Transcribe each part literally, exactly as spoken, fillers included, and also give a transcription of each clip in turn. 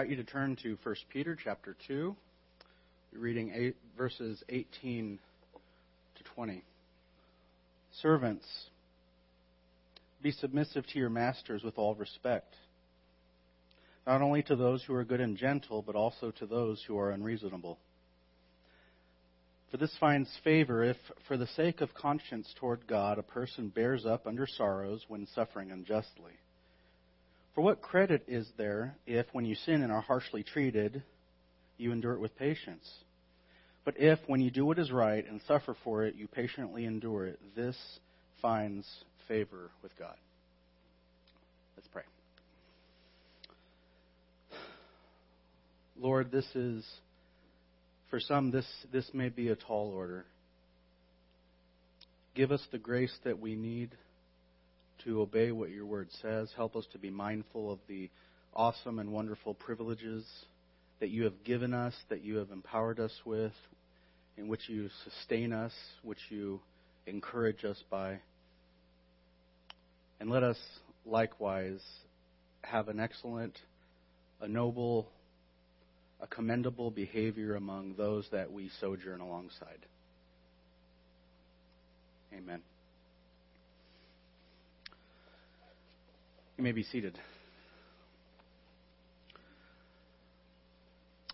invite you to turn to First Peter chapter two. We're reading eight, verses eighteen to twenty. Servants, be submissive to your masters with all respect, not only to those who are good and gentle, but also to those who are unreasonable. For this finds favor if, for the sake of conscience toward God, a person bears up under sorrows when suffering unjustly. For what credit is there if, when you sin and are harshly treated, you endure it with patience? But if, when you do what is right and suffer for it, you patiently endure it, this finds favor with God. Let's pray. Lord, this is... For some, this, this may be a tall order. Give us the grace that we need to obey what your word says. Help us to be mindful of the awesome and wonderful privileges that you have given us, that you have empowered us with, in which you sustain us, which you encourage us by. And let us likewise have an excellent, a noble, a commendable behavior among those that we sojourn alongside. Amen. You may be seated.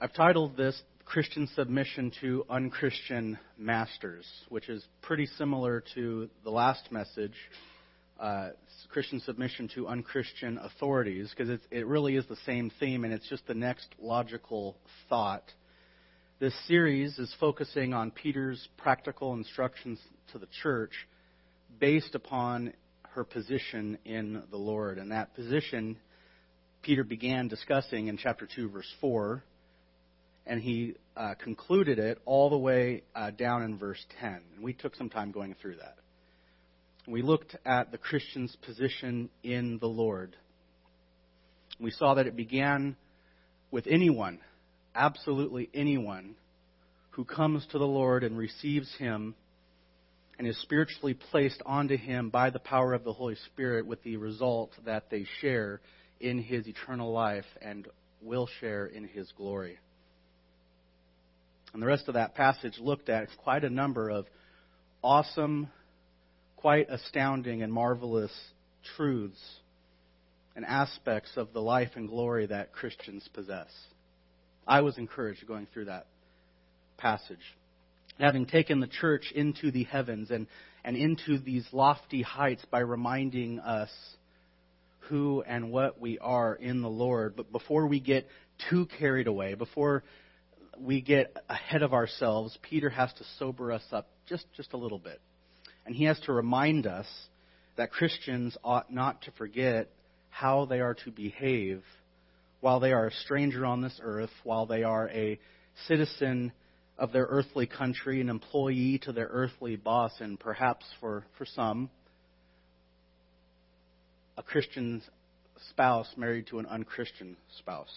I've titled this Christian Submission to Unchristian Masters, which is pretty similar to the last message, uh, Christian Submission to Unchristian Authorities, because it really is the same theme, and it's just the next logical thought. This series is focusing on Peter's practical instructions to the church based upon her position in the Lord. And that position Peter began discussing in chapter two, verse four, and he uh, concluded it all the way uh, down in verse ten. And we took some time going through that. We looked at the Christian's position in the Lord. We saw that it began with anyone, absolutely anyone, who comes to the Lord and receives him and is spiritually placed onto him by the power of the Holy Spirit, with the result that they share in his eternal life and will share in his glory. And the rest of that passage looked at quite a number of awesome, quite astounding and marvelous truths and aspects of the life and glory that Christians possess. I was encouraged going through that passage. Having taken the church into the heavens and, and into these lofty heights by reminding us who and what we are in the Lord. But before we get too carried away, before we get ahead of ourselves, Peter has to sober us up just, just a little bit. And he has to remind us that Christians ought not to forget how they are to behave while they are a stranger on this earth, while they are a citizen of their earthly country, an employee to their earthly boss, and perhaps for, for some, a Christian spouse married to an unchristian spouse.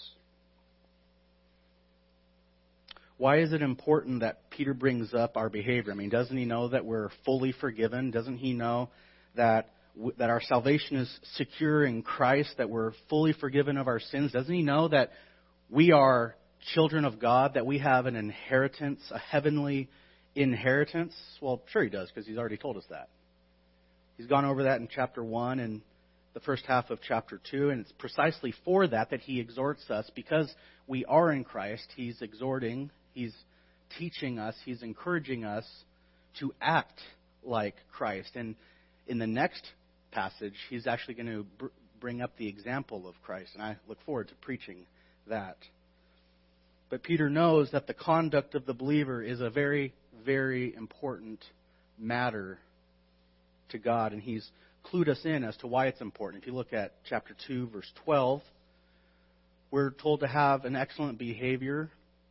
Why is it important that Peter brings up our behavior? I mean, doesn't he know that we're fully forgiven? Doesn't he know that that our salvation is secure in Christ, that we're fully forgiven of our sins? Doesn't he know that we are children of God, that we have an inheritance, a heavenly inheritance? Well, sure he does, because he's already told us that. He's gone over that in chapter one and the first half of chapter two, and it's precisely for that that he exhorts us. Because we are in Christ, he's exhorting, he's teaching us, he's encouraging us to act like Christ. And in the next passage, he's actually going to br- bring up the example of Christ, and I look forward to preaching that. But Peter knows that the conduct of the believer is a very, very important matter to God, and he's clued us in as to why it's important. If you look at chapter two, verse twelve, we're told to have an excellent behavior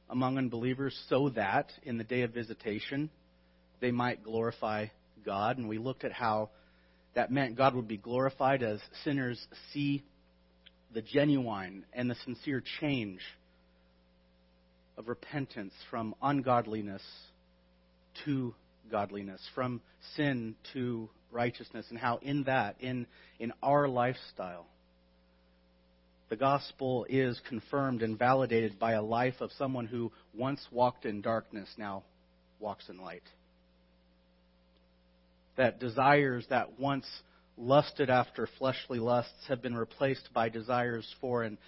among unbelievers so that in the day of visitation they might glorify God. And we looked at how that meant God would be glorified as sinners see the genuine and the sincere change of repentance from ungodliness to godliness, from sin to righteousness, and how in that, in in our lifestyle, The gospel is confirmed and validated by a life of someone who once walked in darkness, now walks in light. That desires that once lusted after fleshly lusts have been replaced by desires for and,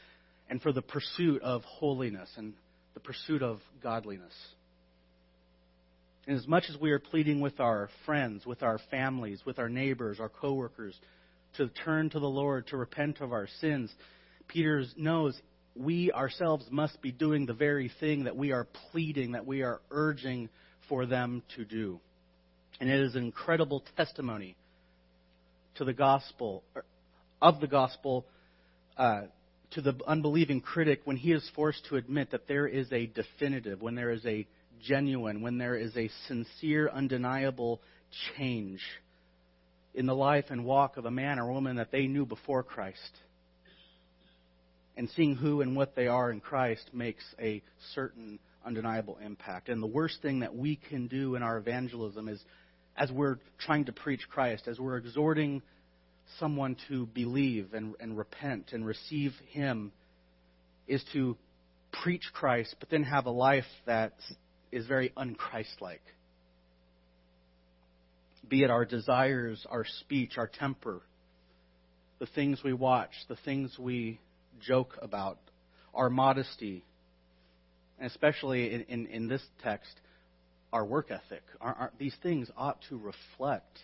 and for the pursuit of holiness and the pursuit of godliness. And as much as we are pleading with our friends, with our families, with our neighbors, our coworkers, to turn to the Lord, to repent of our sins, Peter knows we ourselves must be doing the very thing that we are pleading, that we are urging for them to do. And it is an incredible testimony to the gospel, of the gospel, uh, to the unbelieving critic when he is forced to admit that there is a definitive, when there is a genuine, when there is a sincere, undeniable change in the life and walk of a man or woman that they knew before Christ. And seeing who and what they are in Christ makes a certain, undeniable impact. And the worst thing that we can do in our evangelism is, as we're trying to preach Christ, as we're exhorting someone to believe and, and repent and receive Him, is to preach Christ, but then have a life that is very un-Christ-like. Be it our desires, our speech, our temper, the things we watch, the things we joke about, our modesty, and especially in, in, in this text, our work ethic. Our, our, these things ought to reflect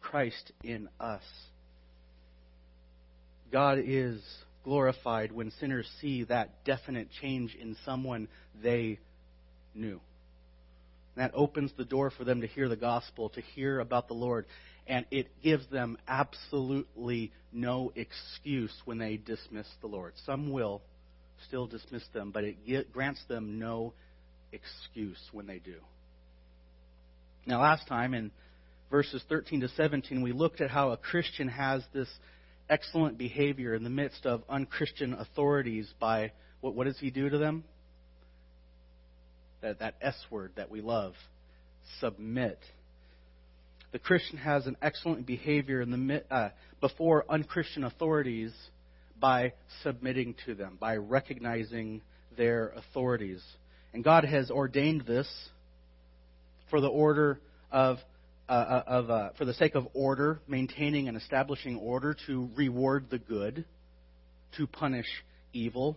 Christ in us. God is glorified when sinners see that definite change in someone they knew. And that opens the door for them to hear the gospel, to hear about the Lord. And it gives them absolutely no excuse when they dismiss the Lord. Some will still dismiss them, but it grants them no excuse when they do. Now, last time in verses thirteen to seventeen, we looked at how a Christian has this excellent behavior in the midst of unchristian authorities by, what, what does he do to them? That, that S word that we love, submit. The Christian has an excellent behavior in the uh, before unchristian authorities by submitting to them, by recognizing their authorities. And God has ordained this for the order of uh, of uh, for the sake of order, maintaining and establishing order, to reward the good, to punish evil.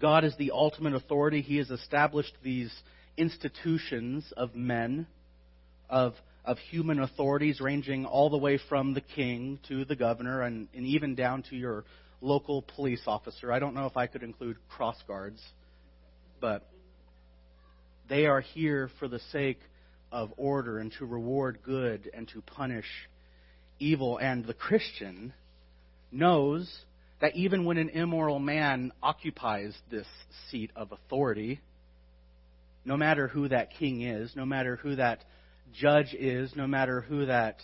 God is the ultimate authority. He has established these institutions of men, of of human authorities, ranging all the way from the king to the governor and, and even down to your local police officer. I don't know if I could include cross guards, but they are here for the sake of order and to reward good and to punish evil. And the Christian knows that even when an immoral man occupies this seat of authority, no matter who that king is, no matter who that judge is, no matter who that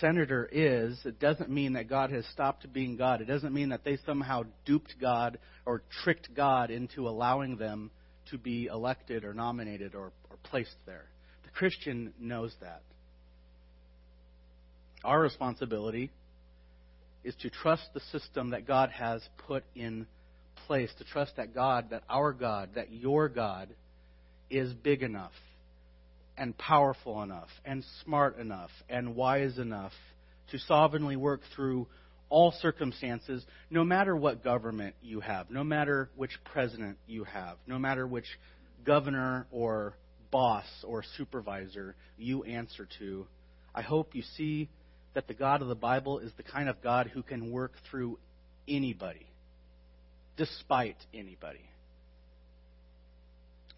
senator is, it doesn't mean that God has stopped being God. It doesn't mean that they somehow duped God or tricked God into allowing them to be elected or nominated or, or placed there. The Christian knows that. Our responsibility is to trust the system that God has put in place, to trust that God, that our God, that your God is big enough and powerful enough and smart enough and wise enough to sovereignly work through all circumstances, no matter what government you have, no matter which president you have, no matter which governor or boss or supervisor you answer to. I hope you see that the God of the Bible is the kind of God who can work through anybody, despite anybody.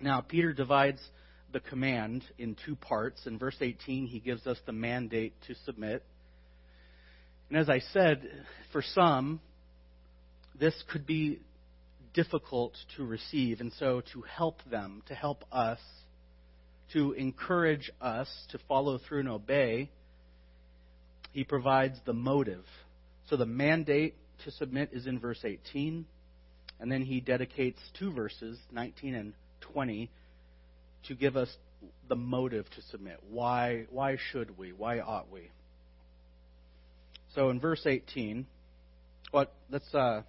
Now, Peter divides the command in two parts. In verse eighteen, he gives us the mandate to submit. And as I said, for some, this could be difficult to receive. And so to help them, to help us, to encourage us to follow through and obey, he provides the motive. So the mandate to submit is in verse eighteen. And then he dedicates two verses, nineteen and twenty, to give us the motive to submit. Why, why should we? Why ought we? So in verse eighteen, what? Let's uh,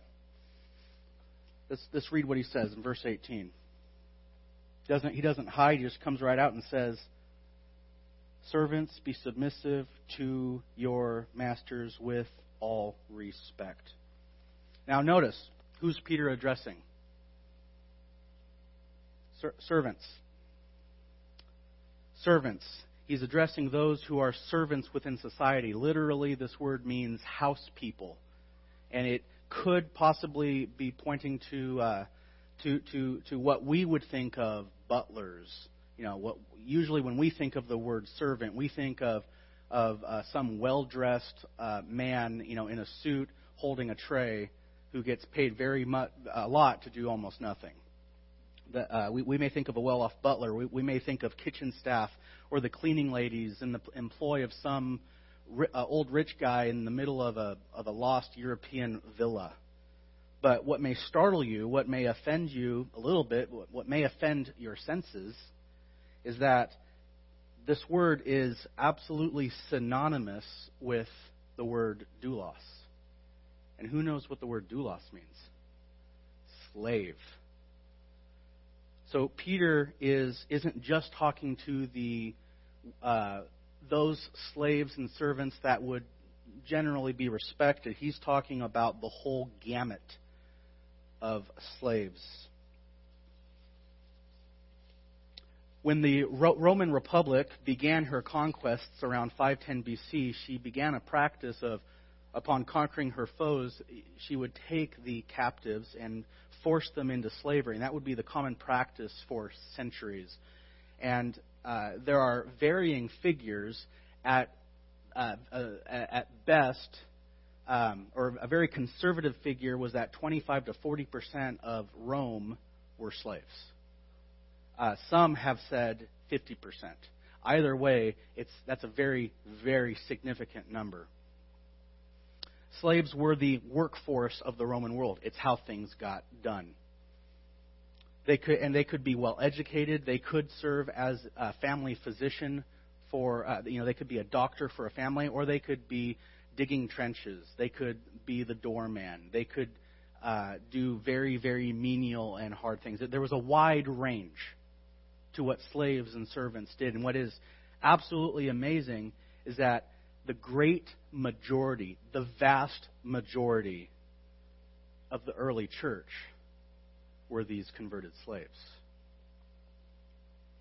Let's, let's read what he says in verse eighteen. Doesn't, he doesn't hide. He just comes right out and says, servants, be submissive to your masters with all respect. Now notice, who's Peter addressing? Ser- servants. Servants. He's addressing those who are servants within society. Literally, this word means house people. And it could possibly be pointing to uh, to, to to what we would think of butlers. You know, what usually when we think of the word servant, we think of of uh, some well-dressed uh, man, you know, in a suit holding a tray, who gets paid very much a lot to do almost nothing. The, uh, we, we may think of a well-off butler. We, we may think of kitchen staff or the cleaning ladies in the employ of some ri- uh, old rich guy in the middle of a of a lost European villa. But what may startle you, what may offend you a little bit, what, what may offend your senses, is that this word is absolutely synonymous with the word doulos. And who knows what the word doulos means? Slave. So Peter is isn't just talking to the uh, those slaves and servants that would generally be respected. He's talking about the whole gamut of slaves. When the Ro- Roman Republic began her conquests around five ten B C, she began a practice of, upon conquering her foes, she would take the captives and force them into slavery. And that would be the common practice for centuries. And uh, there are varying figures at uh, uh, at best, um, or a very conservative figure was that twenty-five to forty percent of Rome were slaves. Uh, some have said fifty percent. Either way, it's that's a very, very significant number. Slaves were the workforce of the Roman world. It's how things got done. They could, and they could be well educated. They could serve as a family physician for, uh, you know, they could be a doctor for a family, or they could be digging trenches. They could be the doorman. They could uh, do very, very menial and hard things. There was a wide range to what slaves and servants did. And what is absolutely amazing is that the great majority, the vast majority of the early church were these converted slaves.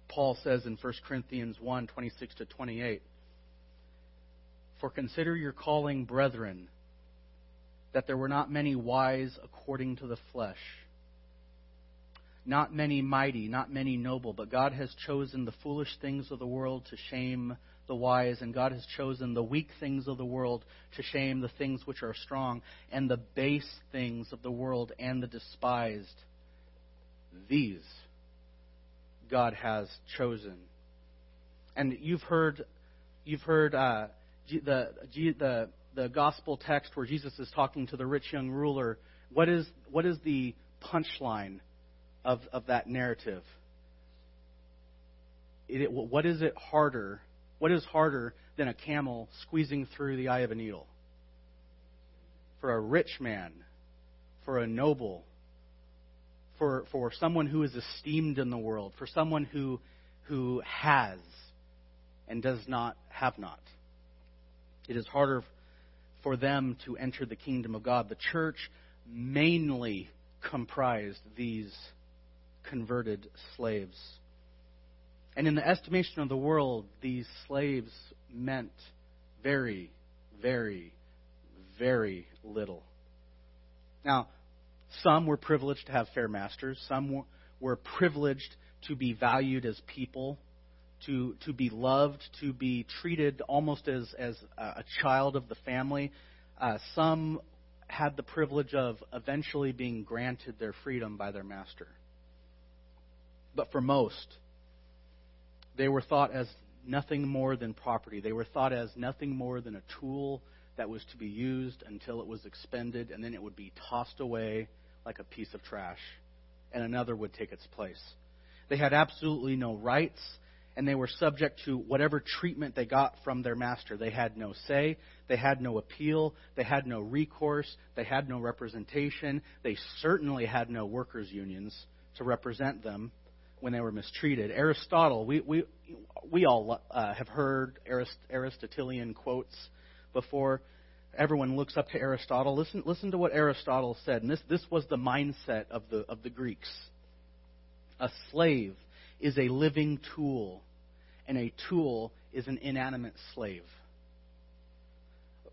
Paul says in First Corinthians one, twenty-six to twenty-eight, for consider your calling, brethren, that there were not many wise according to the flesh, not many mighty, not many noble, but God has chosen the foolish things of the world to shame the wise, and God has chosen the weak things of the world to shame the things which are strong, and the base things of the world and the despised. These God has chosen. And you've heard, you've heard uh, the the the gospel text where Jesus is talking to the rich young ruler. What is what is the punchline of of that narrative? It, it, what is it harder? What is harder than a camel squeezing through the eye of a needle? For a rich man, for a noble, for for someone who is esteemed in the world, for someone who who has and does not have not. It is harder for them to enter the kingdom of God. The church mainly comprised these converted slaves. And in the estimation of the world, these slaves meant very, very, very little. Now, some were privileged to have fair masters. Some were privileged to be valued as people, to to be loved, to be treated almost as, as a child of the family. Uh, some had the privilege of eventually being granted their freedom by their master. But for most, they were thought as nothing more than property. They were thought as nothing more than a tool that was to be used until it was expended, and then it would be tossed away like a piece of trash, and another would take its place. They had absolutely no rights, and they were subject to whatever treatment they got from their master. They had no say. They had no appeal. They had no recourse. They had no representation. They certainly had no workers' unions to represent them when they were mistreated. Aristotle, we we, we all uh, have heard Arist- Aristotelian quotes before. Everyone looks up to Aristotle. Listen, listen to what Aristotle said. And this, this was the mindset of the of the Greeks. A slave is a living tool, and a tool is an inanimate slave.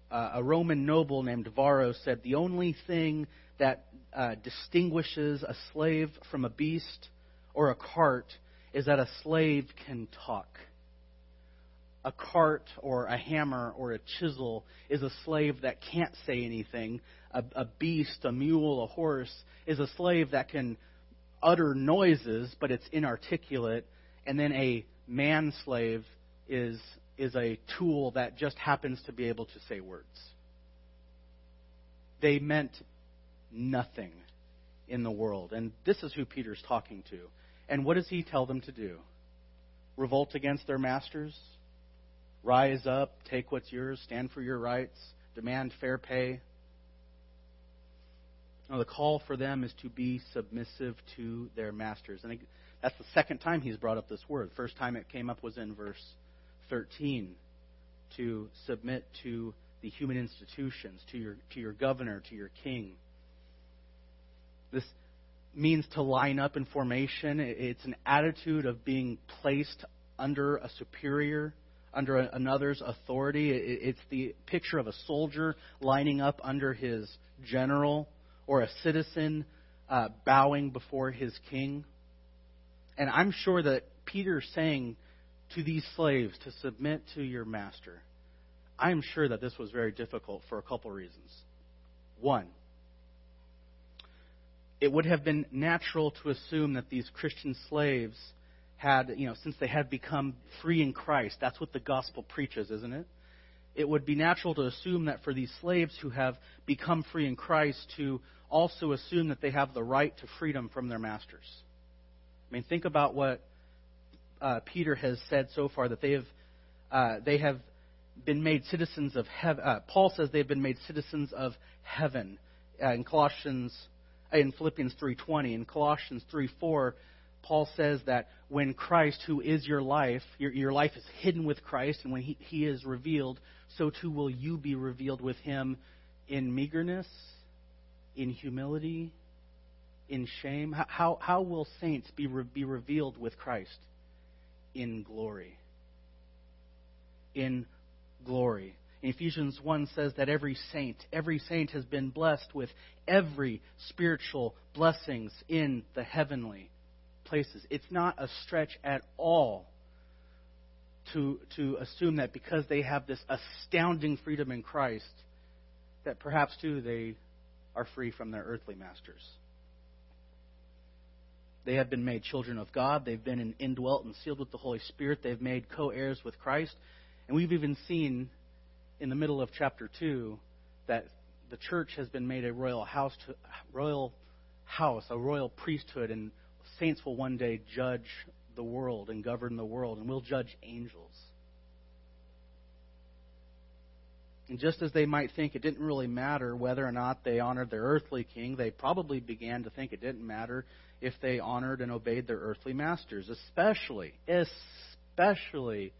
Uh, a Roman noble named Varro said, the only thing that uh, distinguishes a slave from a beast or a cart is that a slave can talk. A cart or a hammer or a chisel is a slave that can't say anything. A, a beast, a mule, a horse is a slave that can utter noises, but it's inarticulate. And then a man slave is is a tool that just happens to be able to say words. They meant nothing in the world. And this is who Peter's talking to. And what does he tell them to do? Revolt against their masters? Rise up, take what's yours, stand for your rights, demand fair pay. Now, the call for them is to be submissive to their masters. And that's the second time he's brought up this word. First time it came up was in verse thirteen, to submit to the human institutions, to your to your governor, to your king. This means to line up in formation. It's an attitude of being placed under a superior, under another's authority. It's the picture of a soldier lining up under his general, or a citizen uh, bowing before his king. And I'm sure that Peter's saying to these slaves to submit to your master. I'm sure that this was very difficult for a couple reasons. One, it would have been natural to assume that these Christian slaves had, you know, since they had become free in Christ, that's what the gospel preaches, isn't it? It would be natural to assume that for these slaves who have become free in Christ to also assume that they have the right to freedom from their masters. I mean, think about what uh, Peter has said so far, that they have uh, they have been made citizens of heaven. Uh, Paul says they've been made citizens of heaven uh, in Colossians, uh, in Philippians three twenty, in Colossians three four. Paul says that when Christ, who is your life, your, your life is hidden with Christ, and when he, he is revealed, so too will you be revealed with him in meagerness, in humility, in shame. How, how, how will saints be, re, be revealed with Christ? In glory. In glory. Ephesians one says that every saint, every saint has been blessed with every spiritual blessings in the heavenly places. It's not a stretch at all to to assume that because they have this astounding freedom in Christ, that perhaps too they are free from their earthly masters. They have been made children of God. They've been indwelt and sealed with the Holy Spirit. They've made co-heirs with Christ. And we've even seen in the middle of chapter two that the church has been made a royal house, to, royal house, a royal priesthood, and saints will one day judge the world and govern the world, and will judge angels. And just as they might think it didn't really matter whether or not they honored their earthly king, they probably began to think it didn't matter if they honored and obeyed their earthly masters, especially, especially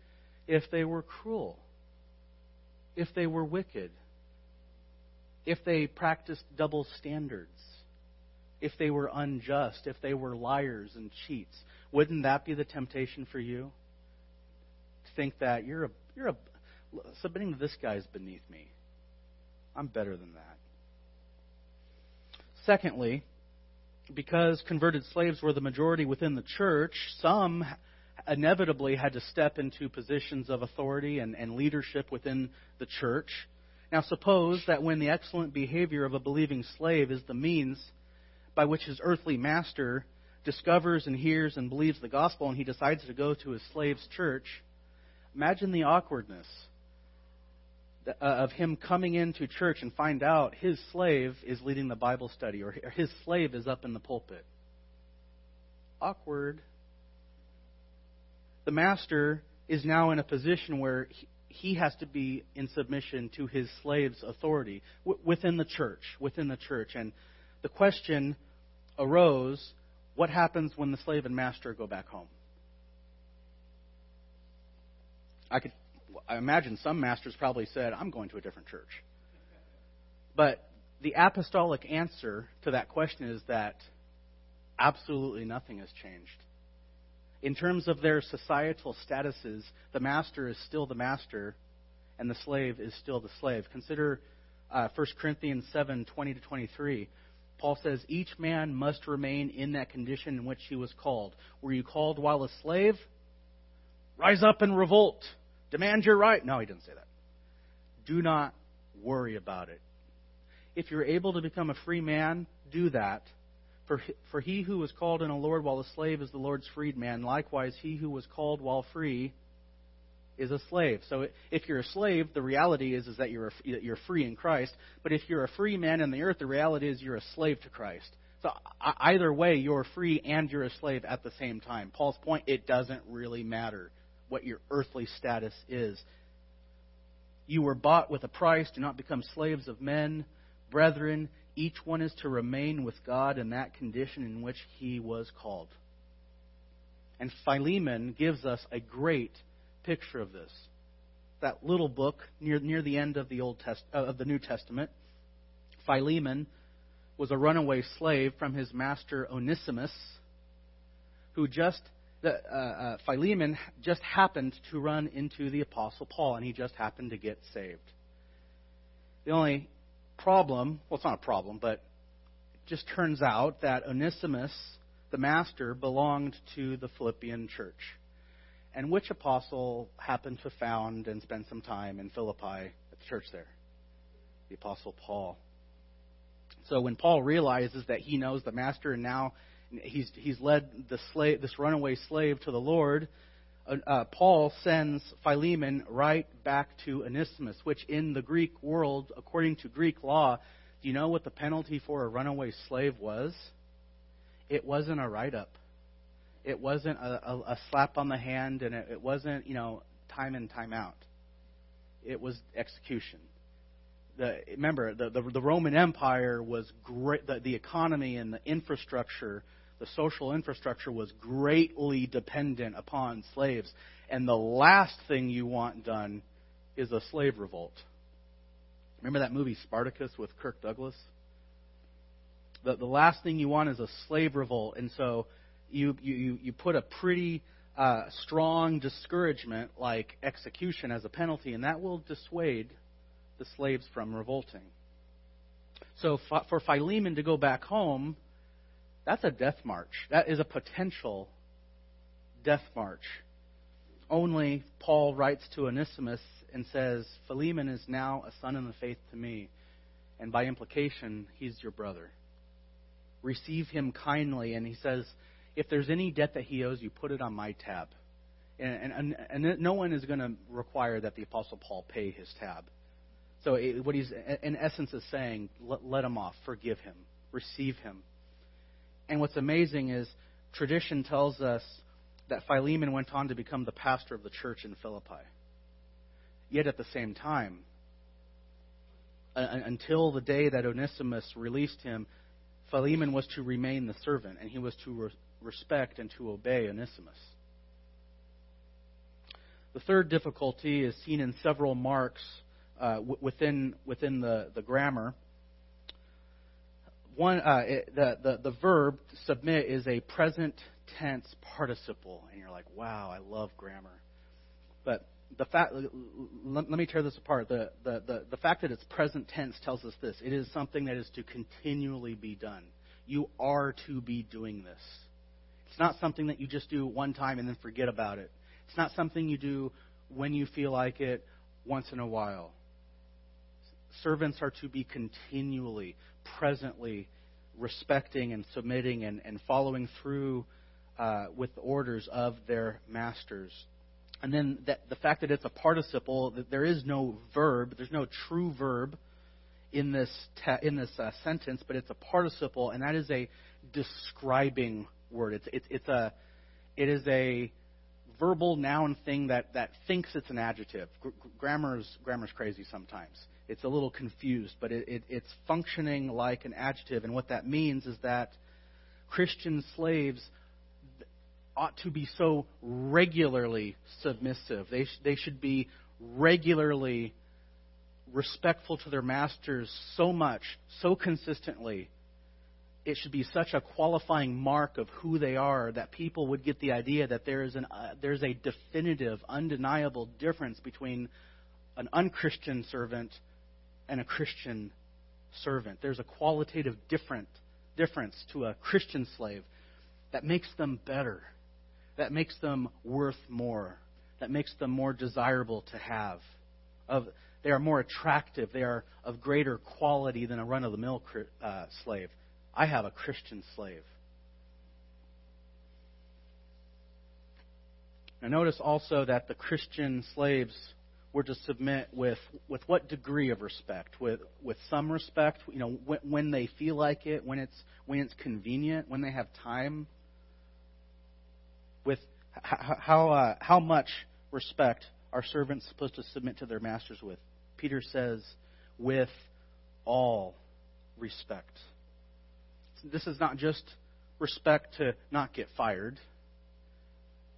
if they were cruel, if they were wicked, if they practiced double standards, if they were unjust, if they were liars and cheats. Wouldn't that be the temptation for you? To think that you're a you're a submitting to this guy is beneath me. I'm better than that. Secondly, because converted slaves were the majority within the church, some inevitably had to step into positions of authority and, and leadership within the church. Now suppose that when the excellent behavior of a believing slave is the means by which his earthly master discovers and hears and believes the gospel, and he decides to go to his slave's church, imagine the awkwardness of him coming into church and find out his slave is leading the Bible study, or his slave is up in the pulpit. Awkward. the master is now in a position where he, he has to be in submission to his slave's authority w- within the church, within the church. And the question arose, what happens when the slave and master go back home? I could I imagine some masters probably said, I'm going to a different church. But the apostolic answer to that question is that absolutely nothing has changed. In terms of their societal statuses, the master is still the master, and the slave is still the slave. Consider uh, First Corinthians seven, twenty to twenty-three. Paul says, each man must remain in that condition in which he was called. Were you called while a slave? Rise up and revolt. Demand your right. No, he didn't say that. Do not worry about it. If you're able to become a free man, do that. For, for he who was called in the Lord while a slave is the Lord's freedman. Likewise, he who was called while free is a slave. So if you're a slave, the reality is, is that you're, you're free in Christ. But if you're a free man in the earth, the reality is you're a slave to Christ. So either way, you're free and you're a slave at the same time. Paul's point, it doesn't really matter what your earthly status is. You were bought with a price. Do not become slaves of men. Brethren, each one is to remain with God in that condition in which he was called. And Philemon gives us a great picture of this. That little book near near the end of the Old Test uh, of the New Testament, Philemon was a runaway slave from his master Onesimus, who just the, uh, uh, Philemon just happened to run into the Apostle Paul, and he just happened to get saved. The only problem, well, it's not a problem, but it just turns out that Onesimus, the master, belonged to the Philippian church. And which apostle happened to found and spend some time in Philippi at the church there? The Apostle Paul. So when Paul realizes that he knows the master and now he's he's led the slave, this runaway slave to the Lord, uh, uh, Paul sends Philemon right back to Onesimus, which in the Greek world, according to Greek law, do you know what the penalty for a runaway slave was? It wasn't a write-up. It wasn't a, a, a slap on the hand, and it, it wasn't, you know, time in, time out. It was execution. The, remember, the, the, the Roman Empire was great. The, the economy and the infrastructure, the social infrastructure, was greatly dependent upon slaves. And the last thing you want done is a slave revolt. Remember that movie Spartacus with Kirk Douglas? The, the last thing you want is a slave revolt. And so You you you put a pretty uh, strong discouragement like execution as a penalty, and that will dissuade the slaves from revolting. So for Philemon to go back home, that's a death march. That is a potential death march. Only Paul writes to Onesimus and says, Philemon is now a son in the faith to me, and by implication, he's your brother. Receive him kindly, and he says, if there's any debt that he owes you, put it on my tab. And, and, and no one is going to require that the Apostle Paul pay his tab. So it, what he's in essence is saying, let, let him off, forgive him, receive him. And what's amazing is tradition tells us that Philemon went on to become the pastor of the church in Philippi. Yet at the same time, until the day that Onesimus released him, Philemon was to remain the servant, and he was to re- respect and to obey Onesimus. The third difficulty is seen in several marks uh, w- within within the, the grammar. One, uh, it, the, the the verb submit is a present tense participle, and you're like, wow, I love grammar. But the fact, let, let me tear this apart. The, the the the fact that it's present tense tells us this: it is something that is to continually be done. You are to be doing this. It's not something that you just do one time and then forget about it. It's not something you do when you feel like it, once in a while. Servants are to be continually, presently respecting and submitting and, and following through uh, with the orders of their masters. And then that, the fact that it's a participle, that there is no verb, there's no true verb in this te- in this uh, sentence, but it's a participle, and that is a describing word. It's it's it's a it is a verbal noun thing that, that thinks it's an adjective. Gr- grammar's, grammar's crazy sometimes. It's a little confused, but it, it, it's functioning like an adjective. And what that means is that Christian slaves ought to be so regularly submissive. They, sh- they should be regularly respectful to their masters so much, so consistently. It should be such a qualifying mark of who they are that people would get the idea that there is an uh, there's a definitive, undeniable difference between an unchristian servant and a Christian servant. There's a qualitative different difference to a Christian slave that makes them better, that makes them worth more, that makes them more desirable to have. Of they are more attractive. They are of greater quality than a run-of-the-mill uh, slave. I have a Christian slave. Now notice also that the Christian slaves were to submit with, with what degree of respect? With with some respect, you know, when, when they feel like it, when it's when it's convenient, when they have time. With how how, uh, how much respect are servants supposed to submit to their masters with? Peter says, with all respect. This is not just respect to not get fired.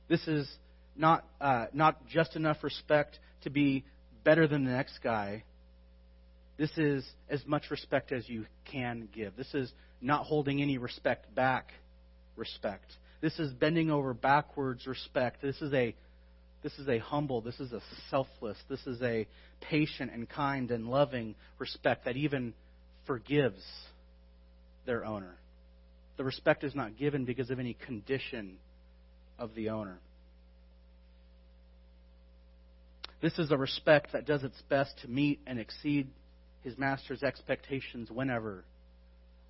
This is not uh, not just enough respect to be better than the next guy. This is as much respect as you can give. This is not holding any respect back respect. This is bending over backwards respect. This is a this is a humble, this is a selfless, this is a patient and kind and loving respect that even forgives their owner. The respect is not given because of any condition of the owner. This is a respect that does its best to meet and exceed his master's expectations whenever,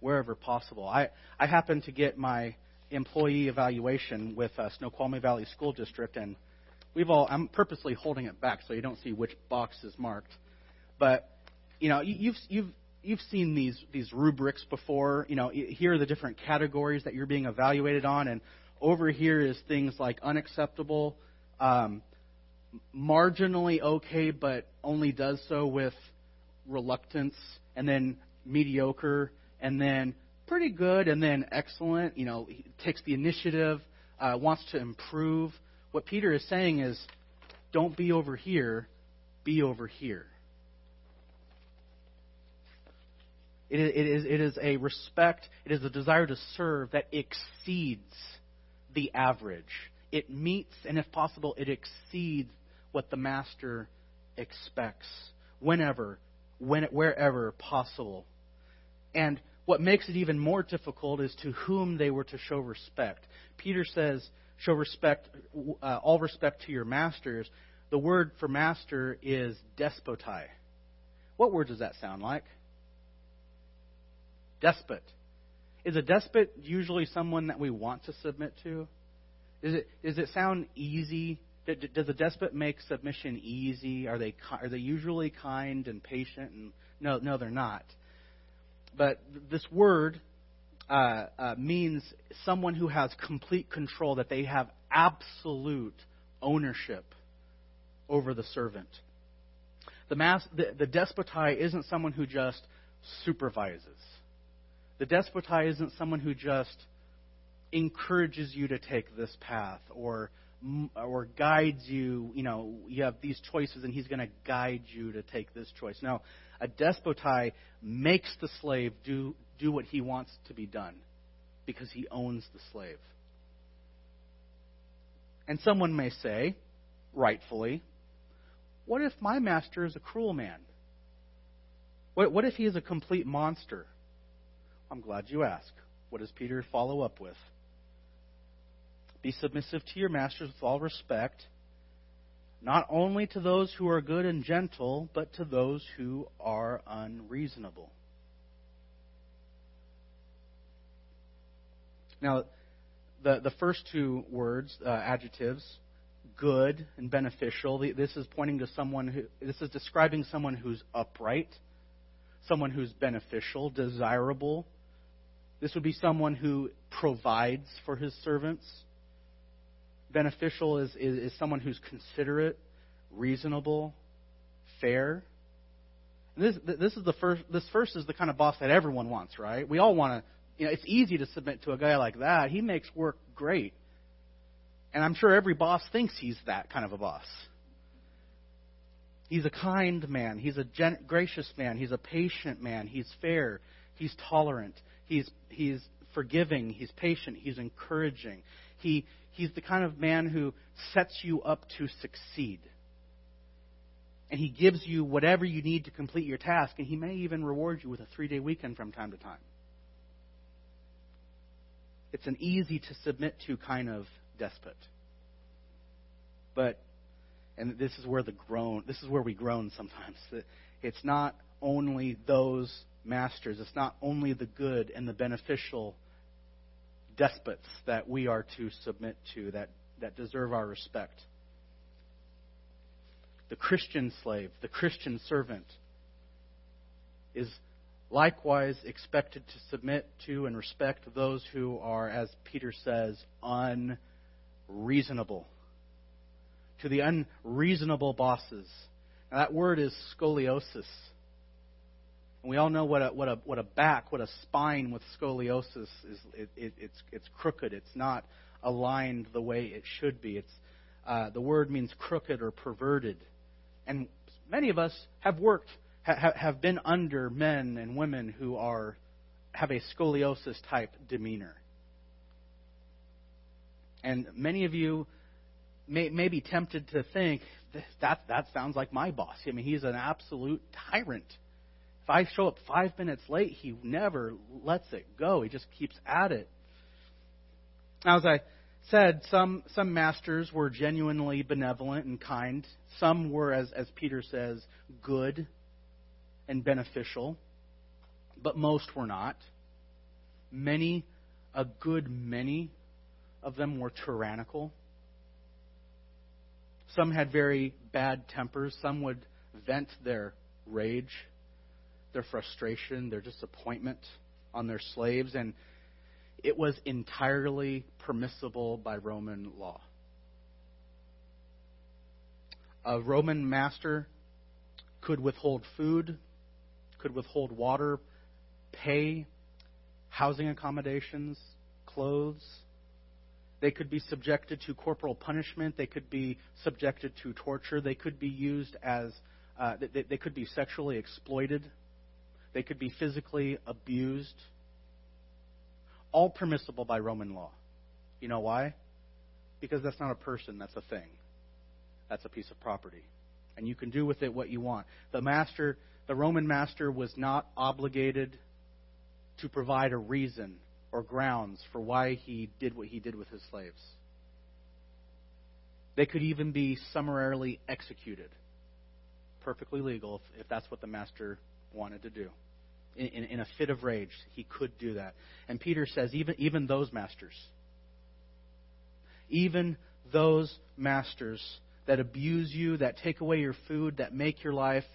wherever possible. I, I happen to get my employee evaluation with uh, Snoqualmie Valley School District, and we've all, I'm purposely holding it back so you don't see which box is marked. But, you know, you've, you've, You've seen these these rubrics before. You know, here are the different categories that you're being evaluated on, and over here is things like unacceptable, um, marginally okay, but only does so with reluctance, and then mediocre, and then pretty good, and then excellent. You know, he takes the initiative, uh, wants to improve. What Peter is saying is, don't be over here, be over here. It is, it is a respect, it is a desire to serve that exceeds the average. It meets, and if possible, it exceeds what the master expects, whenever, when, wherever possible. And what makes it even more difficult is to whom they were to show respect. Peter says, show respect, uh, all respect to your masters. The word for master is despotai. What word does that sound like? Despot. Is a despot usually someone that we want to submit to? Is it, does it sound easy? Does a despot make submission easy? Are they are they usually kind and patient? And no, no, they're not. But this word uh, uh, means someone who has complete control, that they have absolute ownership over the servant. The, mas- the, the despotai isn't someone who just supervises. The despotai isn't someone who just encourages you to take this path or or guides you. You know, you have these choices and he's going to guide you to take this choice. No, a despotai makes the slave do do what he wants to be done because he owns the slave. And someone may say, rightfully, what if my master is a cruel man? What, what if he is a complete monster? I'm glad you ask. What does Peter follow up with? Be submissive to your masters with all respect, not only to those who are good and gentle, but to those who are unreasonable. Now, the, the first two words, uh, adjectives, good and beneficial, this is pointing to someone who, this is describing someone who's upright, someone who's beneficial, desirable. This would be someone who provides for his servants. Beneficial is, is, is someone who's considerate, reasonable, fair. This this is the first. This first is the kind of boss that everyone wants, right? We all want to. You know, it's easy to submit to a guy like that. He makes work great, and I'm sure every boss thinks he's that kind of a boss. He's a kind man. He's a gen- gracious man. He's a patient man. He's fair. He's tolerant. He's he's forgiving. He's patient. He's encouraging. He he's the kind of man who sets you up to succeed. And he gives you whatever you need to complete your task. And he may even reward you with a three-day weekend from time to time. It's an easy to submit to kind of despot. But, and this is where the groan, this is where we groan sometimes. It's not only those masters. It's not only the good and the beneficial despots that we are to submit to, that, that deserve our respect. The Christian slave, the Christian servant, is likewise expected to submit to and respect those who are, as Peter says, unreasonable. To the unreasonable bosses. Now that word is scoliosis. And we all know what a what a what a back, what a spine with scoliosis is. It, it, it's it's crooked. It's not aligned the way it should be. It's uh, the word means crooked or perverted. And many of us have worked, ha, have been under men and women who are have a scoliosis-type demeanor. And many of you may, may be tempted to think, that, that sounds like my boss. I mean, he's an absolute tyrant. If I show up five minutes late, he never lets it go. He just keeps at it. Now, as I said, some some masters were genuinely benevolent and kind. Some were, as, as Peter says, good and beneficial, but most were not. Many, a good many of them were tyrannical. Some had very bad tempers. Some would vent their rage, their frustration, their disappointment on their slaves, and it was entirely permissible by Roman law. A Roman master could withhold food, could withhold water, pay, housing accommodations, clothes. They could be subjected to corporal punishment. They could be subjected to torture. They could be used as, uh, they, they could be sexually exploited. They could be physically abused. All permissible by Roman law. You know why? Because that's not a person, that's a thing. That's a piece of property. And you can do with it what you want. The master, the Roman master was not obligated to provide a reason or grounds for why he did what he did with his slaves. They could even be summarily executed. Perfectly legal if, if that's what the master wanted to do. In, in, in a fit of rage, he could do that. And Peter says even, even those masters, even those masters that abuse you, that take away your food, that make your life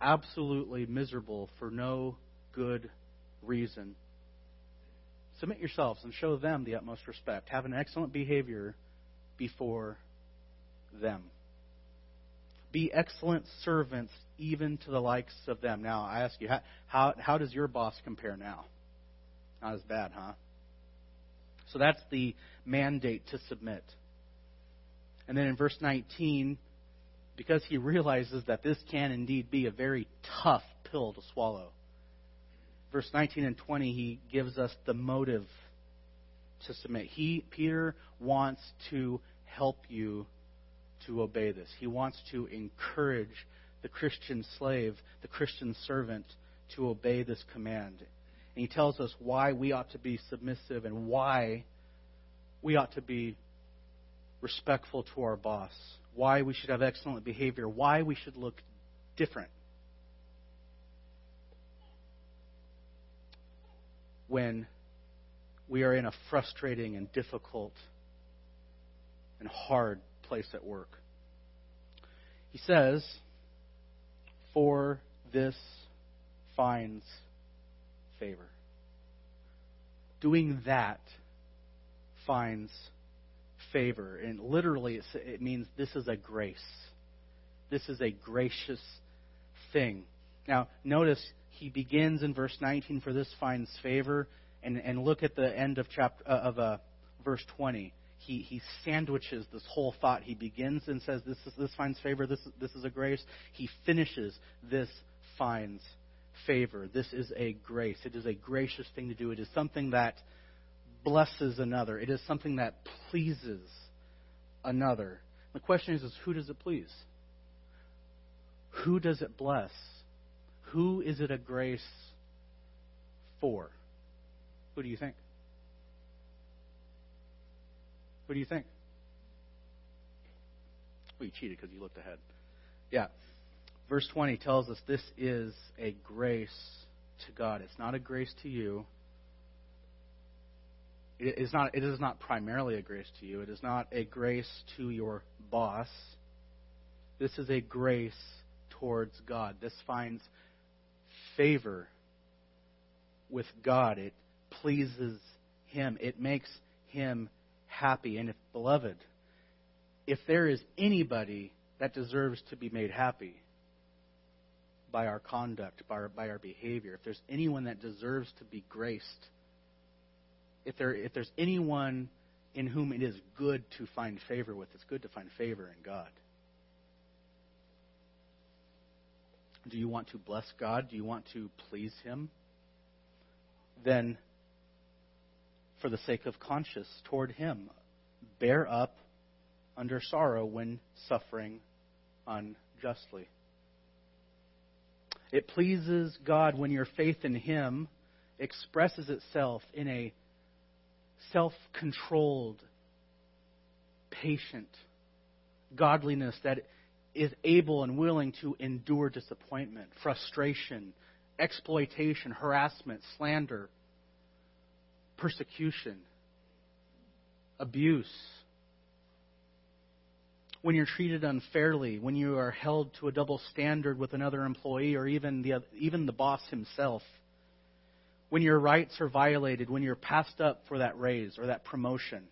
absolutely miserable for no good reason, submit yourselves and show them the utmost respect. Have an excellent behavior before them. Be excellent servants even to the likes of them. Now, I ask you, how, how how does your boss compare now? Not as bad, huh? So that's the mandate to submit. And then in verse nineteen, because he realizes that this can indeed be a very tough pill to swallow, verse nineteen and twenty, he gives us the motive to submit. He, Peter, wants to help you to obey this. He wants to encourage the Christian slave, the Christian servant, to obey this command. And he tells us why we ought to be submissive and why we ought to be respectful to our boss, why we should have excellent behavior, why we should look different when we are in a frustrating and difficult and hard place at work. He says, "For this finds favor." Doing that finds favor. And literally, it's, it means this is a grace. This is a gracious thing. Now, notice he begins in verse nineteen, for this finds favor. And, and look at the end of chapter uh, of uh, verse twenty. He he sandwiches this whole thought. He begins and says, "This is this finds favor. This is, this is a grace." He finishes, "This finds favor. This is a grace. It is a gracious thing to do. It is something that blesses another. It is something that pleases another." The question is, is who does it please? Who does it bless? Who is it a grace for? Who do you think? Who do you think? Well, you cheated because you looked ahead. Yeah. Verse twenty tells us this is a grace to God. It's not a grace to you. It is not, it is not primarily a grace to you. It is not a grace to your boss. This is a grace towards God. This finds favor with God. It pleases Him. It makes Him happy. And if, beloved, if there is anybody that deserves to be made happy by our conduct, by our, by our behavior, if there's anyone that deserves to be graced, if there if there's anyone in whom it is good to find favor with, it's good to find favor in God. Do you want to bless God? Do you want to please Him? Then, for the sake of conscience toward Him, bear up under sorrow when suffering unjustly. It pleases God when your faith in Him expresses itself in a self-controlled, patient godliness that is able and willing to endure disappointment, frustration, exploitation, harassment, slander, persecution, abuse. When you're treated unfairly, when you are held to a double standard with another employee or even the even the boss himself, when your rights are violated, when you're passed up for that raise or that promotion,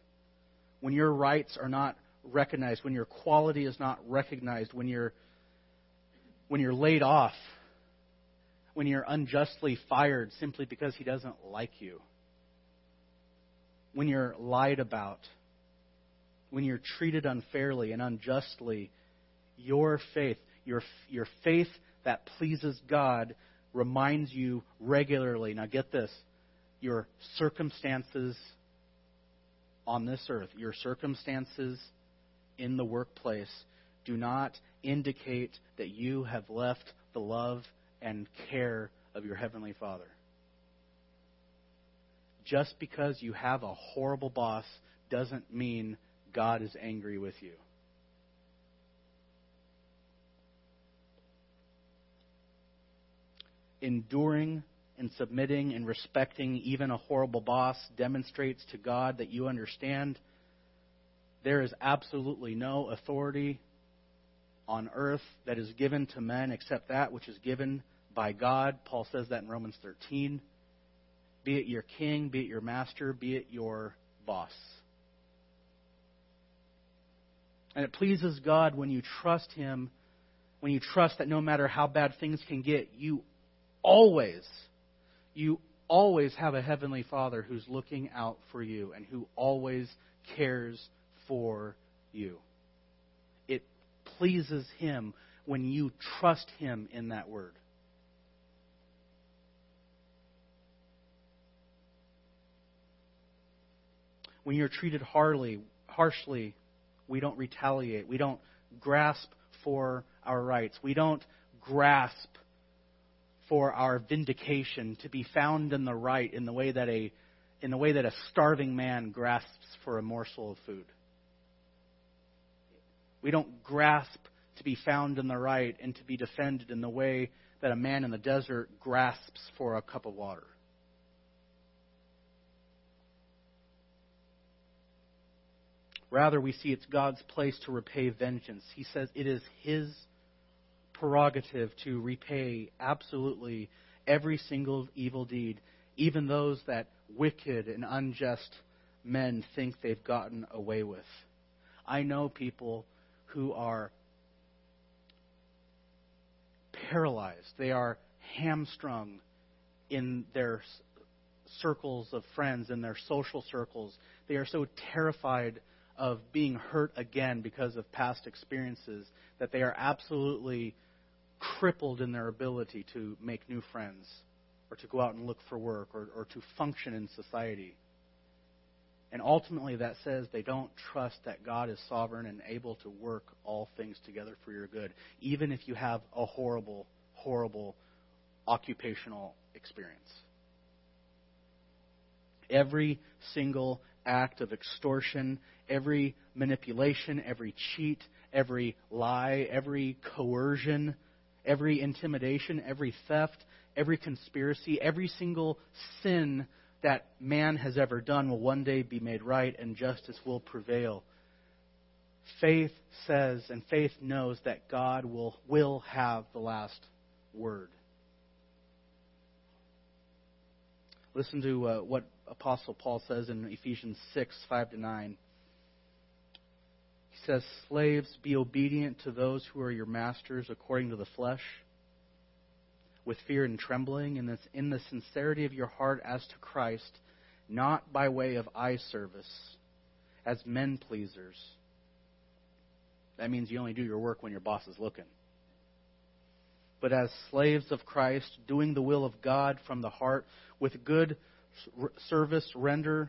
when your rights are not recognized, when your quality is not recognized, when you're when you're laid off, when you're unjustly fired simply because he doesn't like you, when you're lied about, when you're treated unfairly and unjustly, your faith, your your faith that pleases God reminds you regularly. Now get this, your circumstances on this earth, your circumstances in the workplace do not indicate that you have left the love and care of your Heavenly Father. Just because you have a horrible boss doesn't mean God is angry with you. Enduring and submitting and respecting even a horrible boss demonstrates to God that you understand there is absolutely no authority on earth that is given to men except that which is given by God. Paul says that in Romans thirteen. Be it your king, be it your master, be it your boss. And it pleases God when you trust Him, when you trust that no matter how bad things can get, you always, you always have a Heavenly Father who's looking out for you and who always cares for you. It pleases Him when you trust Him in that word. When you're treated hardly, harshly, we don't retaliate. We don't grasp for our rights. We don't grasp for our vindication, to be found in the right in the way that a in the way that a starving man grasps for a morsel of food. We don't grasp to be found in the right and to be defended in the way that a man in the desert grasps for a cup of water. Rather, we see it's God's place to repay vengeance. He says it is His prerogative to repay absolutely every single evil deed, even those that wicked and unjust men think they've gotten away with. I know people who are paralyzed. They are hamstrung in their circles of friends, in their social circles. They are so terrified of being hurt again because of past experiences that they are absolutely crippled in their ability to make new friends or to go out and look for work or, or to function in society. And ultimately that says they don't trust that God is sovereign and able to work all things together for your good, even if you have a horrible, horrible occupational experience. Every single act of extortion, every manipulation, every cheat, every lie, every coercion, every intimidation, every theft, every conspiracy, every single sin that man has ever done will one day be made right and justice will prevail. Faith says and faith knows that God will, will have the last word. Listen to uh, what Apostle Paul says in Ephesians six, five to nine. He says, "Slaves, be obedient to those who are your masters according to the flesh, with fear and trembling, and in the sincerity of your heart as to Christ, not by way of eye service, as men pleasers." That means you only do your work when your boss is looking. "But as slaves of Christ, doing the will of God from the heart, with good service render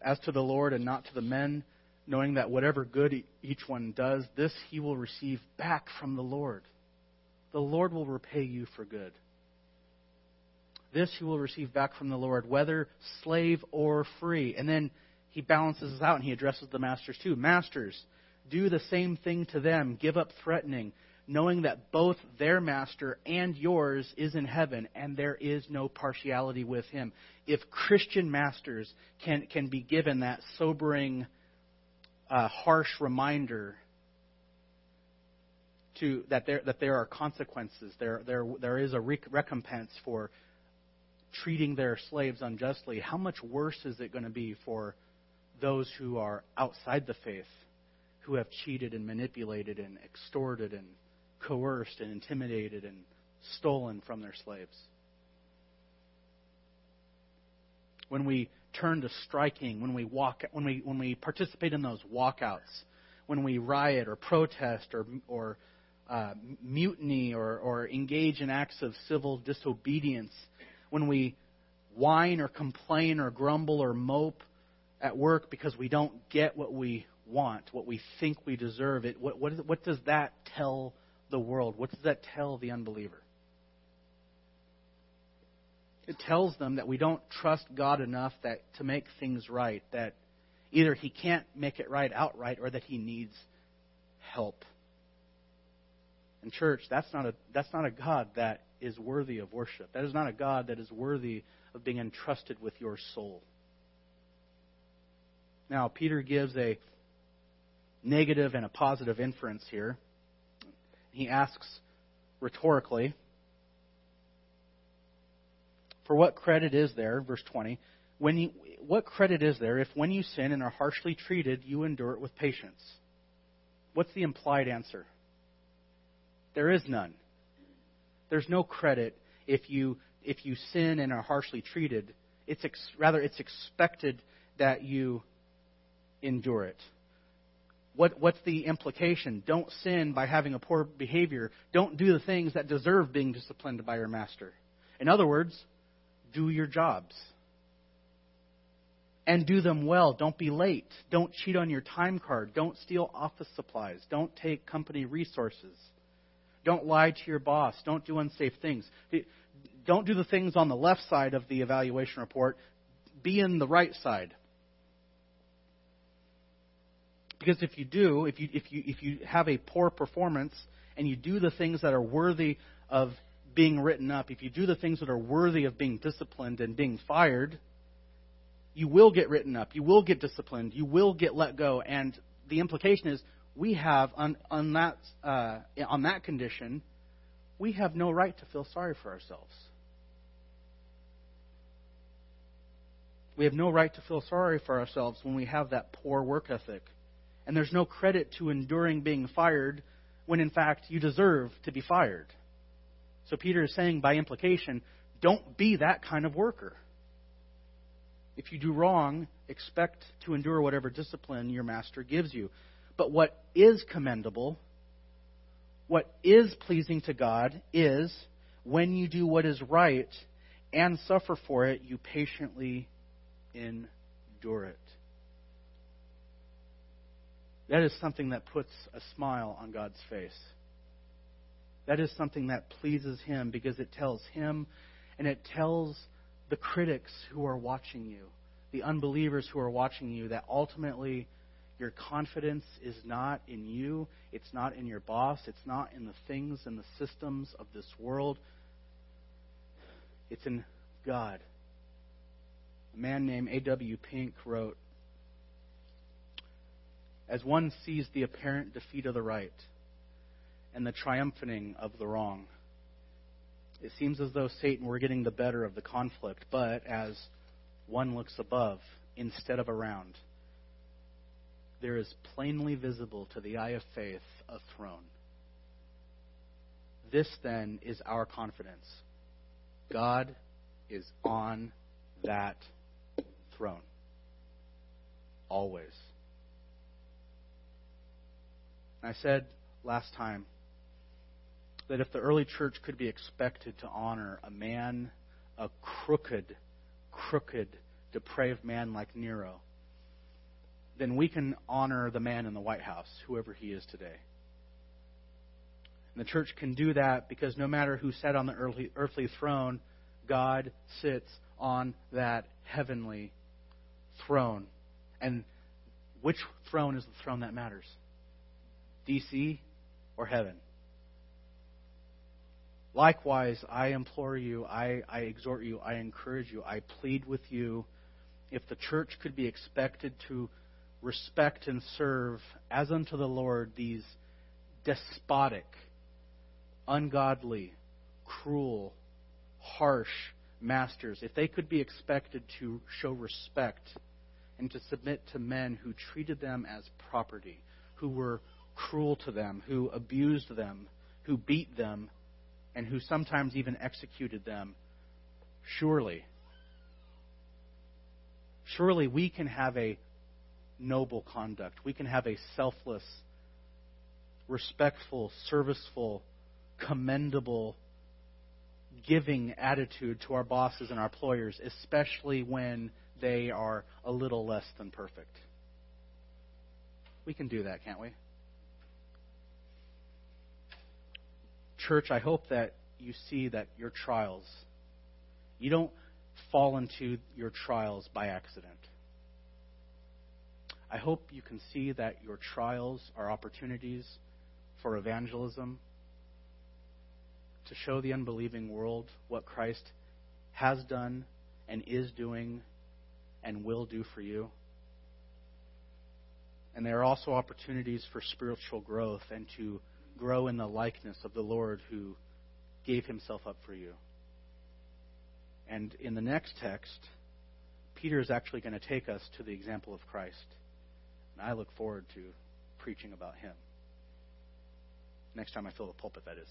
as to the Lord and not to the men, knowing that whatever good each one does, this he will receive back from the Lord. The Lord will repay you for good. This you will receive back from the Lord, whether slave or free." And then he balances this out and he addresses the masters too. "Masters, do the same thing to them. Give up threatening, knowing that both their master and yours is in heaven, and there is no partiality with him." If Christian masters can, can be given that sobering, uh, harsh reminder to that there that there are consequences, there there there is a rec- recompense for treating their slaves unjustly, how much worse is it going to be for those who are outside the faith, who have cheated and manipulated and extorted and coerced and intimidated and stolen from their slaves? When we turn to striking, when we walk, when we when we participate in those walkouts, when we riot or protest or or uh, mutiny or or engage in acts of civil disobedience, when we whine or complain or grumble or mope at work because we don't get what we want, what we think we deserve, it what what, is, what does that tell the world? What does that tell the unbeliever? It tells them that we don't trust God enough that to make things right, that either he can't make it right outright or that he needs help. And church, that's not a that's not a God that is worthy of worship. That is not a God that is worthy of being entrusted with your soul. Now, Peter gives a negative and a positive inference here. He asks rhetorically, "For what credit is there," verse twenty, When you, what credit is there if when you sin and are harshly treated, you endure it with patience? What's the implied answer? There is none. There's no credit if you if you sin and are harshly treated. It's ex, rather it's expected that you endure it. What what's the implication? Don't sin by having a poor behavior. Don't do the things that deserve being disciplined by your master. In other words, do your jobs. And do them well. Don't be late. Don't cheat on your time card. Don't steal office supplies. Don't take company resources. Don't lie to your boss. Don't do unsafe things. Don't do the things on the left side of the evaluation report. Be in the right side. Because if you do, if you if you if you have a poor performance and you do the things that are worthy of being written up, if you do the things that are worthy of being disciplined and being fired, you will get written up. You will get disciplined. You will get let go. And the implication is we have, on, on, that, uh, on that condition, we have no right to feel sorry for ourselves. We have no right to feel sorry for ourselves when we have that poor work ethic. And there's no credit to enduring being fired when, in fact, you deserve to be fired. So Peter is saying, by implication, don't be that kind of worker. If you do wrong, expect to endure whatever discipline your master gives you. But what is commendable, what is pleasing to God, is when you do what is right and suffer for it, you patiently endure it. That is something that puts a smile on God's face. That is something that pleases Him, because it tells Him and it tells the critics who are watching you, the unbelievers who are watching you, that ultimately your confidence is not in you, it's not in your boss, it's not in the things and the systems of this world. It's in God. A man named A W Pink wrote, "As one sees the apparent defeat of the right and the triumphing of the wrong, it seems as though Satan were getting the better of the conflict, but as one looks above instead of around, there is plainly visible to the eye of faith a throne. This, then, is our confidence. God is on that throne. Always." I said last time that if the early church could be expected to honor a man, a crooked, crooked, depraved man like Nero, then we can honor the man in the White House, whoever he is today. And the church can do that because no matter who sat on the earthly, earthly throne, God sits on that heavenly throne. And which throne is the throne that matters? D C or heaven? Likewise, I implore you, I, I exhort you, I encourage you, I plead with you, if the church could be expected to respect and serve as unto the Lord these despotic, ungodly, cruel, harsh masters, if they could be expected to show respect and to submit to men who treated them as property, who were cruel to them, who abused them, who beat them, and who sometimes even executed them, surely, surely we can have a noble conduct. We can have a selfless, respectful, serviceful, commendable, giving attitude to our bosses and our employers, especially when they are a little less than perfect. We can do that, can't we? Church, I hope that you see that your trials, you don't fall into your trials by accident. I hope you can see that your trials are opportunities for evangelism, to show the unbelieving world what Christ has done and is doing and will do for you. And they are also opportunities for spiritual growth and to grow in the likeness of the Lord who gave himself up for you. And in the next text, Peter is actually going to take us to the example of Christ. And I look forward to preaching about him. Next time I fill the pulpit, that is.